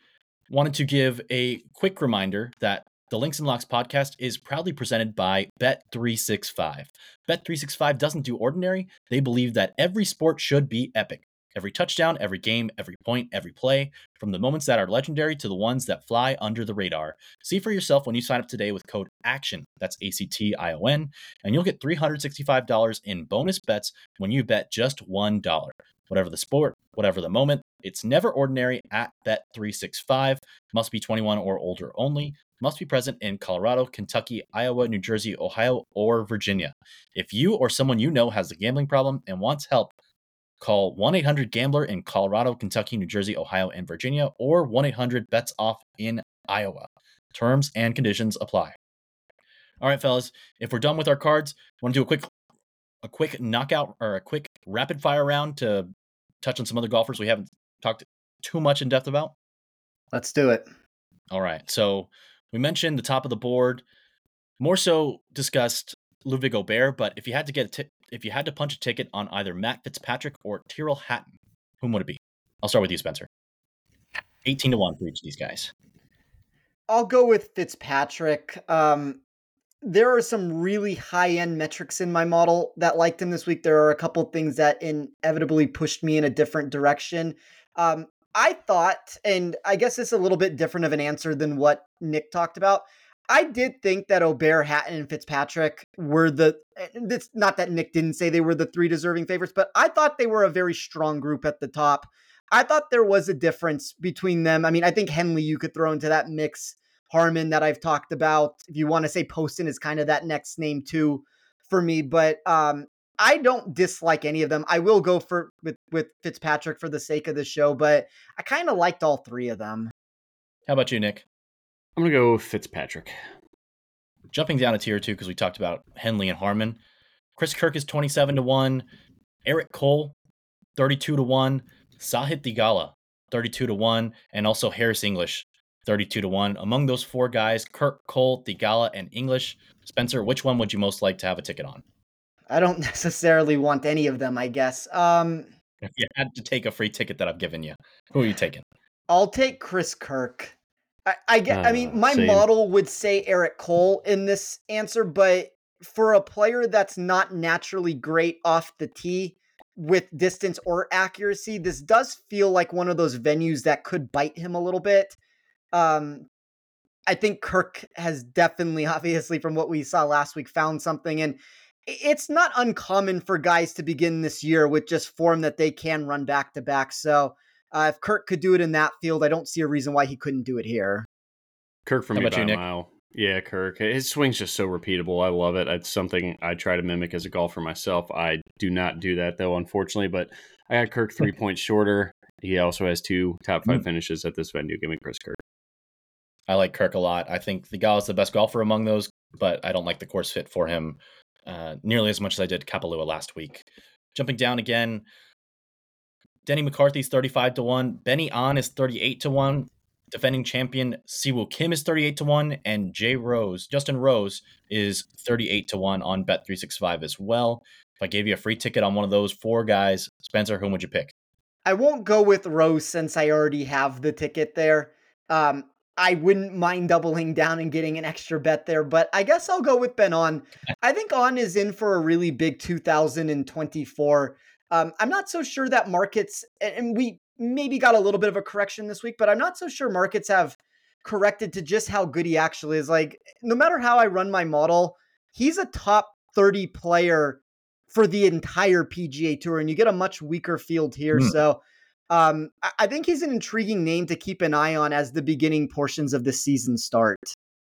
wanted to give a quick reminder that the Links and Locks podcast is proudly presented by Bet three sixty-five. Bet three sixty-five doesn't do ordinary. They believe that every sport should be epic. Every touchdown, every game, every point, every play, from the moments that are legendary to the ones that fly under the radar. See for yourself when you sign up today with code ACTION, that's A C T I O N, and you'll get three hundred sixty-five dollars in bonus bets when you bet just one dollar. Whatever the sport, whatever the moment, it's never ordinary at Bet three sixty-five. Must be twenty-one or older only. Must be present in Colorado, Kentucky, Iowa, New Jersey, Ohio, or Virginia. If you or someone you know has a gambling problem and wants help, call one eight hundred gambler in Colorado, Kentucky, New Jersey, Ohio, and Virginia, or one eight hundred bets off in Iowa. Terms and conditions apply. All right, fellas, if we're done with our cards, want to do a quick a quick knockout or a quick rapid fire round to touch on some other golfers we haven't talked too much in depth about? Let's do it. All right. So we mentioned the top of the board, more so discussed Ludvig Åberg, but if you had to get a t- if you had to punch a ticket on either Matt Fitzpatrick or Tyrrell Hatton, whom would it be? I'll start with you, Spencer. eighteen to one for each of these guys. I'll go with Fitzpatrick. Um, there are some really high-end metrics in my model that liked him this week. There are a couple things that inevitably pushed me in a different direction. Um, I thought, and I guess it's a little bit different of an answer than what Nick talked about, I did think that Aubert, Hatton, and Fitzpatrick were the, it's not that Nick didn't say they were the three deserving favorites, but I thought they were a very strong group at the top. I thought there was a difference between them. I mean, I think Henley you could throw into that mix. Harman that I've talked about. If you want to say Poston is kind of that next name too for me, but um, I don't dislike any of them. I will go for with, with Fitzpatrick for the sake of the show, but I kind of liked all three of them. How about you, Nick? I'm going to go Fitzpatrick. Jumping down a tier two, because we talked about Henley and Harman. Chris Kirk is twenty-seven to one. Eric Cole, thirty-two to one. Sahith Theegala, thirty-two to one. And also Harris English, thirty-two to one. Among those four guys, Kirk, Cole, Theegala, and English. Spencer, which one would you most like to have a ticket on? I don't necessarily want any of them, I guess. Um, if you had to take a free ticket that I've given you, who are you taking? I'll take Chris Kirk. I I, get, uh, I mean, my same. model would say Eric Cole in this answer, but for a player that's not naturally great off the tee with distance or accuracy, this does feel like one of those venues that could bite him a little bit. Um, I think Kirk has definitely, obviously, from what we saw last week, found something. And it's not uncommon for guys to begin this year with just form that they can run back to back. So Uh, if Kirk could do it in that field, I don't see a reason why he couldn't do it here. Kirk for me by a mile. Yeah, Kirk. His swing's just so repeatable. I love it. It's something I try to mimic as a golfer myself. I do not do that, though, unfortunately. But I got Kirk three points shorter. He also has two top five finishes at this venue. Give me Chris Kirk. I like Kirk a lot. I think Theegala is the best golfer among those, but I don't like the course fit for him uh, nearly as much as I did Kapalua last week. Jumping down again, Denny McCarthy's thirty-five to one. Benny Ahn is thirty-eight to one. Defending champion Si Woo Kim is thirty-eight to one. And Jay Rose, Justin Rose is thirty-eight to one on Bet three sixty-five as well. If I gave you a free ticket on one of those four guys, Spencer, whom would you pick? I won't go with Rose since I already have the ticket there. Um, I wouldn't mind doubling down and getting an extra bet there, but I guess I'll go with Ben On. I think On is in for a really big two thousand twenty-four. Um, I'm not so sure that markets, and we maybe got a little bit of a correction this week, but I'm not so sure markets have corrected to just how good he actually is. Like, no matter how I run my model, he's a top thirty player for the entire P G A Tour, and you get a much weaker field here. Mm. So um, I think he's an intriguing name to keep an eye on as the beginning portions of the season start.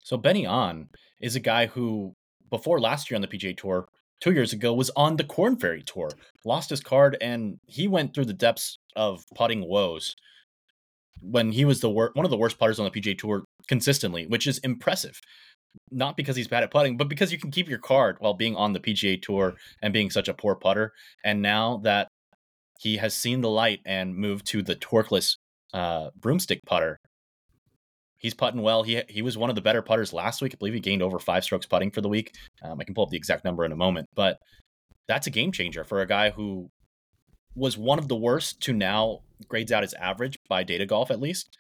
So Benny Ahn is a guy who, before last year on the P G A Tour, two years ago, was on the Corn Ferry Tour, lost his card, and he went through the depths of putting woes when he was the wor- one of the worst putters on the P G A Tour consistently, which is impressive. Not because he's bad at putting, but because you can keep your card while being on the P G A Tour and being such a poor putter. And now that he has seen the light and moved to the torqueless uh, broomstick putter, he's putting well. He he was one of the better putters last week. I believe he gained over five strokes putting for the week. Um, I can pull up the exact number in a moment, but that's a game changer for a guy who was one of the worst to now grades out his average by Data Golf, at least.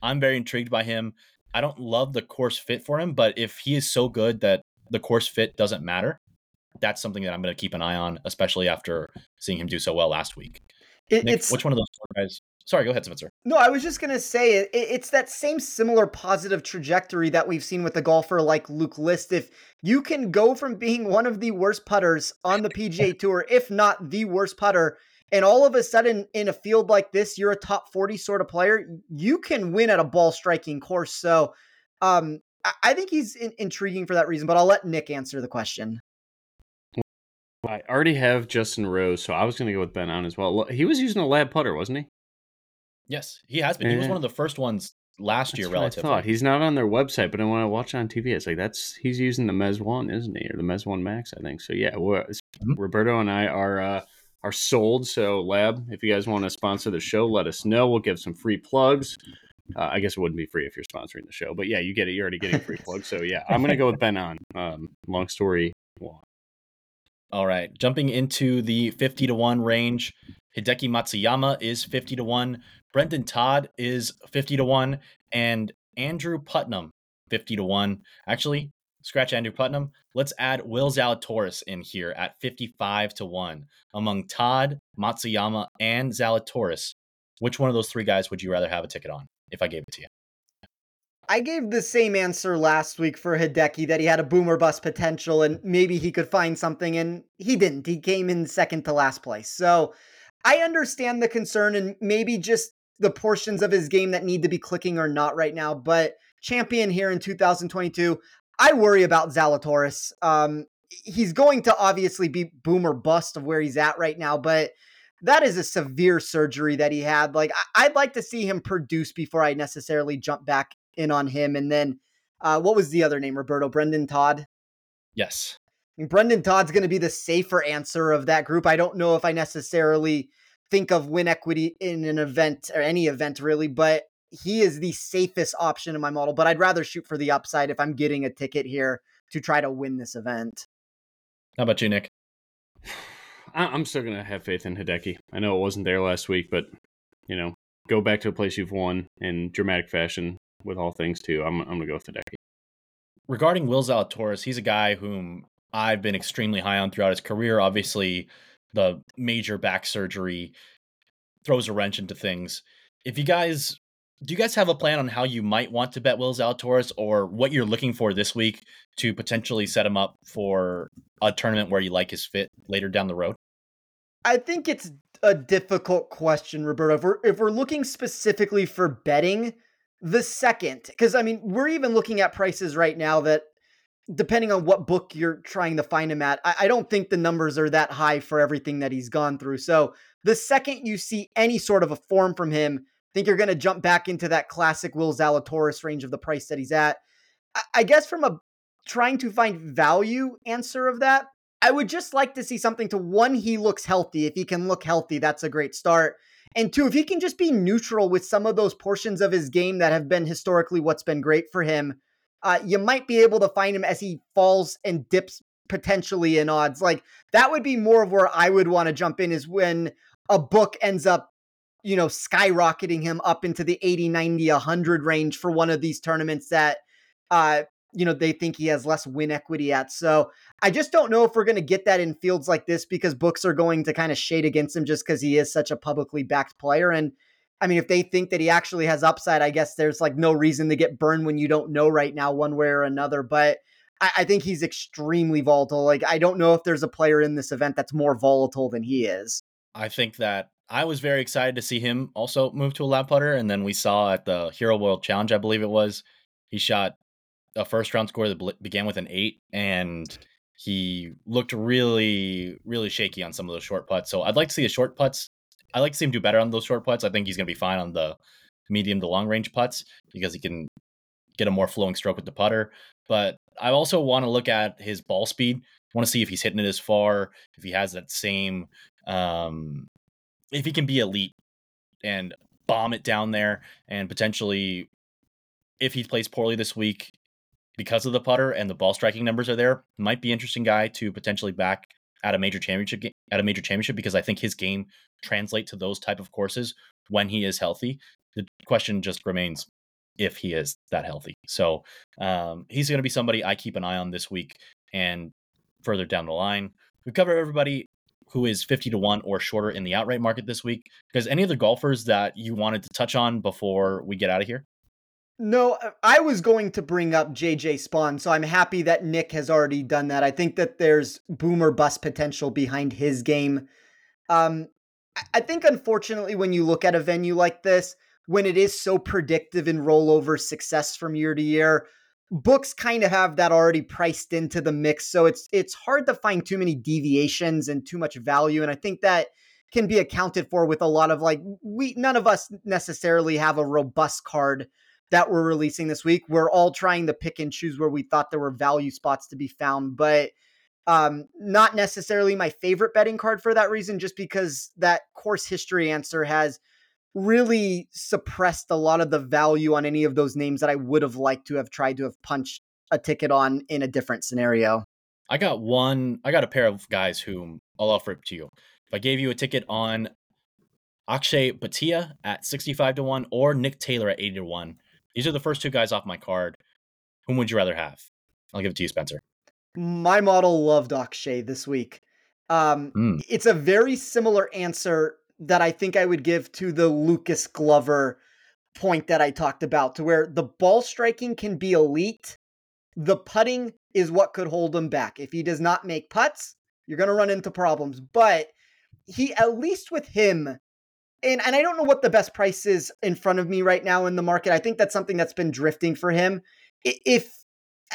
I'm very intrigued by him. I don't love the course fit for him, but if he is so good that the course fit doesn't matter, that's something that I'm going to keep an eye on, especially after seeing him do so well last week. It, Nick, it's, which one of those guys? Sorry, go ahead, Spencer. No, I was just going to say it, it's that same similar positive trajectory that we've seen with a golfer like Luke List. If you can go from being one of the worst putters on the P G A Tour, if not the worst putter, and all of a sudden in a field like this, you're a top forty sort of player, you can win at a ball striking course. So um, I, I think he's in- intriguing for that reason, but I'll let Nick answer the question. I already have Justin Rose, so I was going to go with Ben On as well. He was using a lab putter, wasn't he? Yes, he has been. He was one of the first ones last that's year, relatively. I thought. He's not on their website, but when I watch it on T V, it's like that's he's using the Mez One, isn't he, or the Mez One Max, I think. So yeah, we're, mm-hmm. Roberto and I are uh, are sold. So Lab, if you guys want to sponsor the show, let us know. We'll give some free plugs. Uh, I guess it wouldn't be free if you're sponsoring the show, but yeah, you get it. You're already getting free plugs. So yeah, I'm gonna go with Ben On. Um, long story long. All right, jumping into the fifty to one range, Hideki Matsuyama is fifty to one, Brendan Todd is fifty to one, and Andrew Putnam fifty to one. Actually, scratch Andrew Putnam. Let's add Will Zalatoris in here at fifty-five to one. Among Todd, Matsuyama, and Zalatoris, which one of those three guys would you rather have a ticket on if I gave it to you? I gave the same answer last week for Hideki, that he had a boom or bust potential and maybe he could find something, and he didn't. He came in second to last place. So I understand the concern and maybe just the portions of his game that need to be clicking or not right now, but champion here in two thousand twenty-two, I worry about Zalatoris. Um, he's going to obviously be boom or bust of where he's at right now, but that is a severe surgery that he had. Like I- I'd like to see him produce before I necessarily jump back in on him. And then uh, what was the other name, Roberto? Brendan Todd? Yes. I mean, Brendan Todd's going to be the safer answer of that group. I don't know if I necessarily think of win equity in an event or any event really, but he is the safest option in my model, but I'd rather shoot for the upside if I'm getting a ticket here to try to win this event. How about you, Nick? I'm still going to have faith in Hideki. I know it wasn't there last week, but you know, go back to a place you've won in dramatic fashion with all things too. I'm, I'm going to go with Hideki. Regarding Will Zalatoris, he's a guy whom I've been extremely high on throughout his career. Obviously, the major back surgery throws a wrench into things. If you guys, do you guys have a plan on how you might want to bet Will Zalatoris or what you're looking for this week to potentially set him up for a tournament where you like his fit later down the road? I think it's a difficult question, Roberto. If we're, if we're looking specifically for betting, the second, because I mean, we're even looking at prices right now that, depending on what book you're trying to find him at, I, I don't think the numbers are that high for everything that he's gone through. So the second you see any sort of a form from him, think you're going to jump back into that classic Will Zalatoris range of the price that he's at. I, I guess from a trying to find value answer of that, I would just like to see something to, one, he looks healthy. If he can look healthy, that's a great start. And two, if he can just be neutral with some of those portions of his game that have been historically what's been great for him, uh, you might be able to find him as he falls and dips potentially in odds. Like, that would be more of where I would want to jump in, is when a book ends up, you know, skyrocketing him up into the eighty, ninety, one hundred range for one of these tournaments that, uh, you know, they think he has less win equity at. So I just don't know if we're going to get that in fields like this, because books are going to kind of shade against him just because he is such a publicly backed player. And I mean, if they think that he actually has upside, I guess there's like no reason to get burned when you don't know right now one way or another. But I, I think he's extremely volatile. Like, I don't know if there's a player in this event that's more volatile than he is. I think that I was very excited to see him also move to a lap putter. And then we saw at the Hero World Challenge, I believe it was, he shot a first round score that began with an eight, and he looked really, really shaky on some of those short putts. So I'd like to see his short putts. I like to see him do better on those short putts. I think he's going to be fine on the medium to long range putts because he can get a more flowing stroke with the putter. But I also want to look at his ball speed. I want to see if he's hitting it as far, if he has that same, um, if he can be elite and bomb it down there, and potentially if he plays poorly this week, because of the putter and the ball striking numbers are there, might be an interesting guy to potentially back at a major championship game, at a major championship, because I think his game translates to those type of courses when he is healthy. The question just remains if he is that healthy. So um, he's going to be somebody I keep an eye on this week and further down the line. We cover everybody who is fifty to one or shorter in the outright market this week. Because any other golfers that you wanted to touch on before we get out of here? No, I was going to bring up J J Spawn, so I'm happy that Nick has already done that. I think that there's boom or bust potential behind his game. Um, I think, unfortunately, when you look at a venue like this, when it is so predictive in rollover success from year to year, books kind of have that already priced into the mix. So it's it's hard to find too many deviations and too much value. And I think that can be accounted for with a lot of, like, we none of us necessarily have a robust card that we're releasing this week. We're all trying to pick and choose where we thought there were value spots to be found, but um, not necessarily my favorite betting card for that reason, just because that course history answer has really suppressed a lot of the value on any of those names that I would have liked to have tried to have punched a ticket on in a different scenario. I got one, I got a pair of guys whom I'll offer it to you. If I gave you a ticket on Akshay Bhatia at sixty-five to one or Nick Taylor at eighty to one, these are the first two guys off my card. Whom would you rather have? I'll give it to you, Spencer. My model loved Akshay this week. Um, mm. It's a very similar answer that I think I would give to the Lucas Glover point that I talked about, to where the ball striking can be elite. The putting is what could hold him back. If he does not make putts, you're going to run into problems. But he, at least with him, And and I don't know what the best price is in front of me right now in the market. I think that's something that's been drifting for him. If,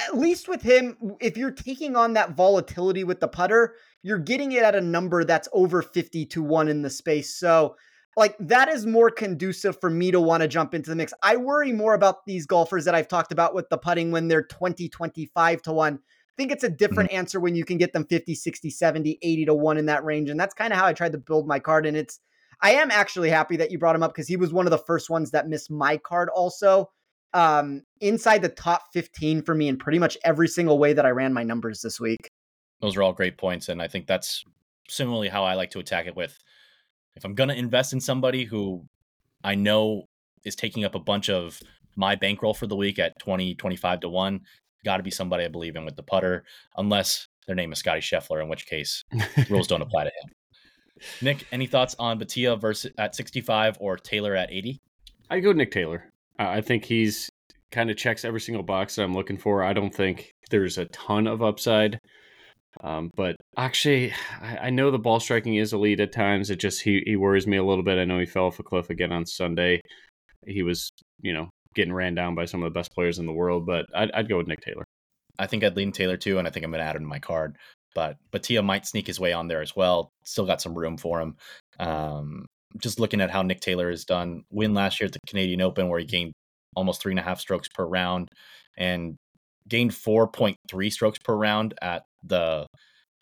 at least with him, if you're taking on that volatility with the putter, you're getting it at a number that's over fifty to one in the space. So, like, that is more conducive for me to want to jump into the mix. I worry more about these golfers that I've talked about with the putting when they're twenty, twenty-five to one. I think it's a different answer when you can get them fifty, sixty, seventy, eighty to one in that range. And that's kind of how I tried to build my card. And it's, I am actually happy that you brought him up because he was one of the first ones that missed my card also. Um, inside the top fifteen for me in pretty much every single way that I ran my numbers this week. Those are all great points, and I think that's similarly how I like to attack it with. If I'm going to invest in somebody who I know is taking up a bunch of my bankroll for the week at twenty, twenty-five to one, got to be somebody I believe in with the putter, unless their name is Scottie Scheffler, in which case rules don't apply to him. Nick, any thoughts on Bhatia versus at sixty-five or Taylor at eighty? I go Nick Taylor. Uh, I think he's kind of checks every single box that I'm looking for. I don't think there's a ton of upside, um, but actually, I, I know the ball striking is elite at times. It just he he worries me a little bit. I know he fell off a cliff again on Sunday. He was, you know, getting ran down by some of the best players in the world, but I'd, I'd go with Nick Taylor. I think I'd lean Taylor too, and I think I'm going to add him to my card. But Bhatia might sneak his way on there as well. Still got some room for him. Um, just looking at how Nick Taylor has done. Win last year at the Canadian Open where he gained almost three and a half strokes per round and gained four point three strokes per round at the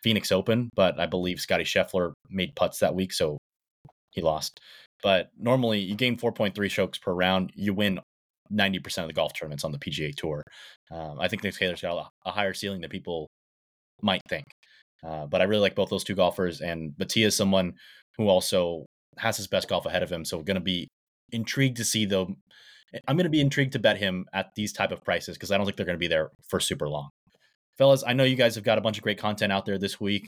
Phoenix Open. But I believe Scottie Scheffler made putts that week, so he lost. But normally you gain four point three strokes per round. You win ninety percent of the golf tournaments on the P G A Tour. Um, I think Nick Taylor's got a higher ceiling than people might think. Uh, but I really like both those two golfers. And Batia is someone who also has his best golf ahead of him. So going to be intrigued to see, though. I'm going to be intrigued to bet him at these type of prices because I don't think they're going to be there for super long. Fellas, I know you guys have got a bunch of great content out there this week.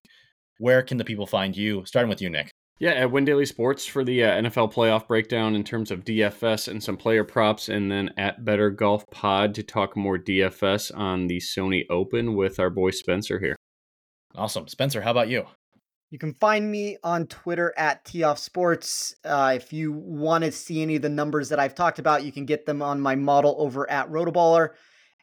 Where can the people find you? Starting with you, Nick. Yeah, at Win Daily Sports for the uh, N F L playoff breakdown in terms of D F S and some player props, and then at Better Golf Pod to talk more D F S on the Sony Open with our boy Spencer here. Awesome. Spencer, how about you? You can find me on Twitter at TeeOffSports. Uh, if you want to see any of the numbers that I've talked about, you can get them on my model over at Rotoballer.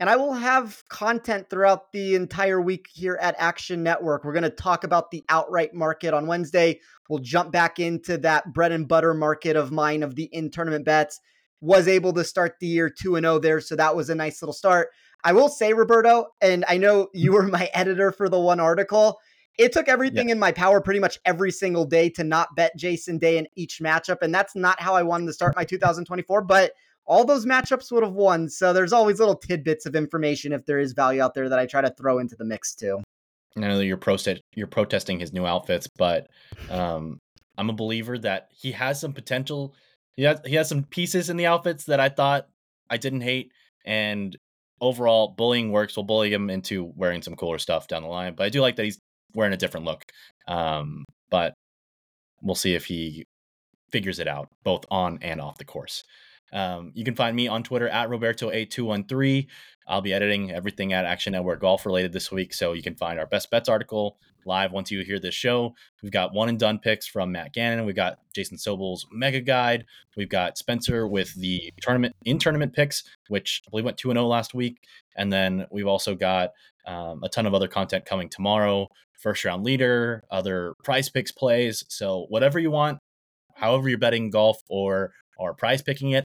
And I will have content throughout the entire week here at Action Network. We're going to talk about the outright market on Wednesday. We'll jump back into that bread and butter market of mine of the in-tournament bets. Was able to start the year two and oh there, so that was a nice little start. I will say, Roberto, and I know you were my editor for the one article, it took everything yeah. in my power pretty much every single day to not bet Jason Day in each matchup, and that's not how I wanted to start my two thousand twenty-four, but all those matchups would have won. So there's always little tidbits of information if there is value out there that I try to throw into the mix too. I know you're, pro- you're protesting his new outfits, but um, I'm a believer that he has some potential. He has, he has some pieces in the outfits that I thought I didn't hate. And overall, bullying works. We'll bully him into wearing some cooler stuff down the line. But I do like that he's wearing a different look. Um, but we'll see if he figures it out, both on and off the course. Um, you can find me on Twitter at Roberto A two one three. I'll be editing everything at Action Network Golf related this week. So you can find our best bets article live once you hear this show. We've got one and done picks from Matt Gannon. We've got Jason Sobel's mega guide. We've got Spencer with the tournament in tournament picks, which I believe went two and oh last week. And then we've also got um, a ton of other content coming tomorrow. First round leader, other prize picks plays. So whatever you want, however you're betting golf or or prize picking it,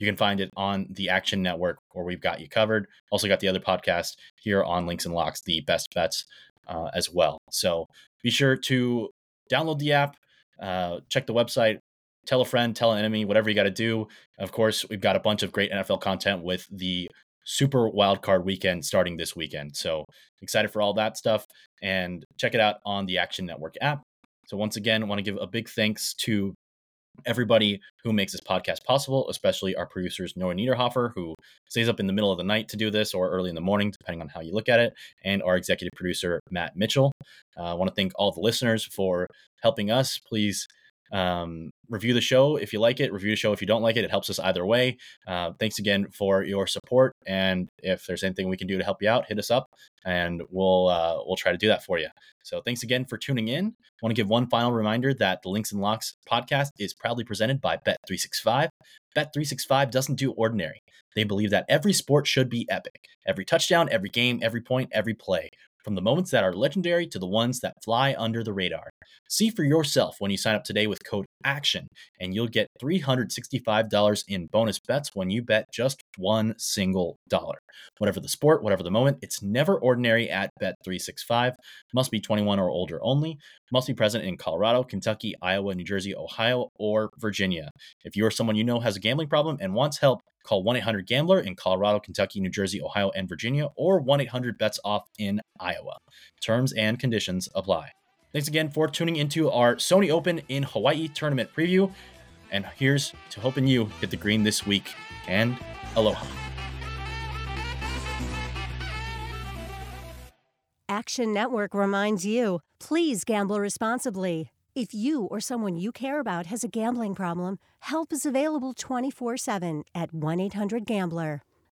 you can find it on the Action Network, or we've got you covered. Also got the other podcast here on Links and Locks, the best bets uh, as well. So be sure to download the app, uh, check the website, tell a friend, tell an enemy, whatever you got to do. Of course, we've got a bunch of great N F L content with the Super Wildcard Weekend starting this weekend. So excited for all that stuff, and check it out on the Action Network app. So once again, I want to give a big thanks to everybody who makes this podcast possible, especially our producers, Noah Niederhofer, who stays up in the middle of the night to do this, or early in the morning, depending on how you look at it, and our executive producer, Matt Mitchell. Uh, I want to thank all the listeners for helping us. Please um, review the show if you like it, review the show if you don't like it. It helps us either way. Uh, thanks again for your support. And if there's anything we can do to help you out, hit us up and we'll uh, we'll try to do that for you. So thanks again for tuning in. I want to give one final reminder that the Links and Locks podcast is proudly presented by Bet three sixty-five. Bet three sixty-five doesn't do ordinary. They believe that every sport should be epic. Every touchdown, every game, every point, every play. From the moments that are legendary to the ones that fly under the radar. See for yourself when you sign up today with code ACTION, and you'll get three hundred sixty-five dollars in bonus bets when you bet just one single dollar. Whatever the sport, whatever the moment, it's never ordinary at Bet three sixty-five. Must be twenty-one or older only. Must be present in Colorado, Kentucky, Iowa, New Jersey, Ohio, or Virginia. If you or someone you know has a gambling problem and wants help, call one eight hundred gambler in Colorado, Kentucky, New Jersey, Ohio, and Virginia, or one eight hundred bets off in Iowa. Terms and conditions apply. Thanks again for tuning into our Sony Open in Hawaii tournament preview. And here's to hoping you hit the green this week. And aloha. Action Network reminds you, please gamble responsibly. If you or someone you care about has a gambling problem, help is available twenty-four seven at one eight hundred gambler.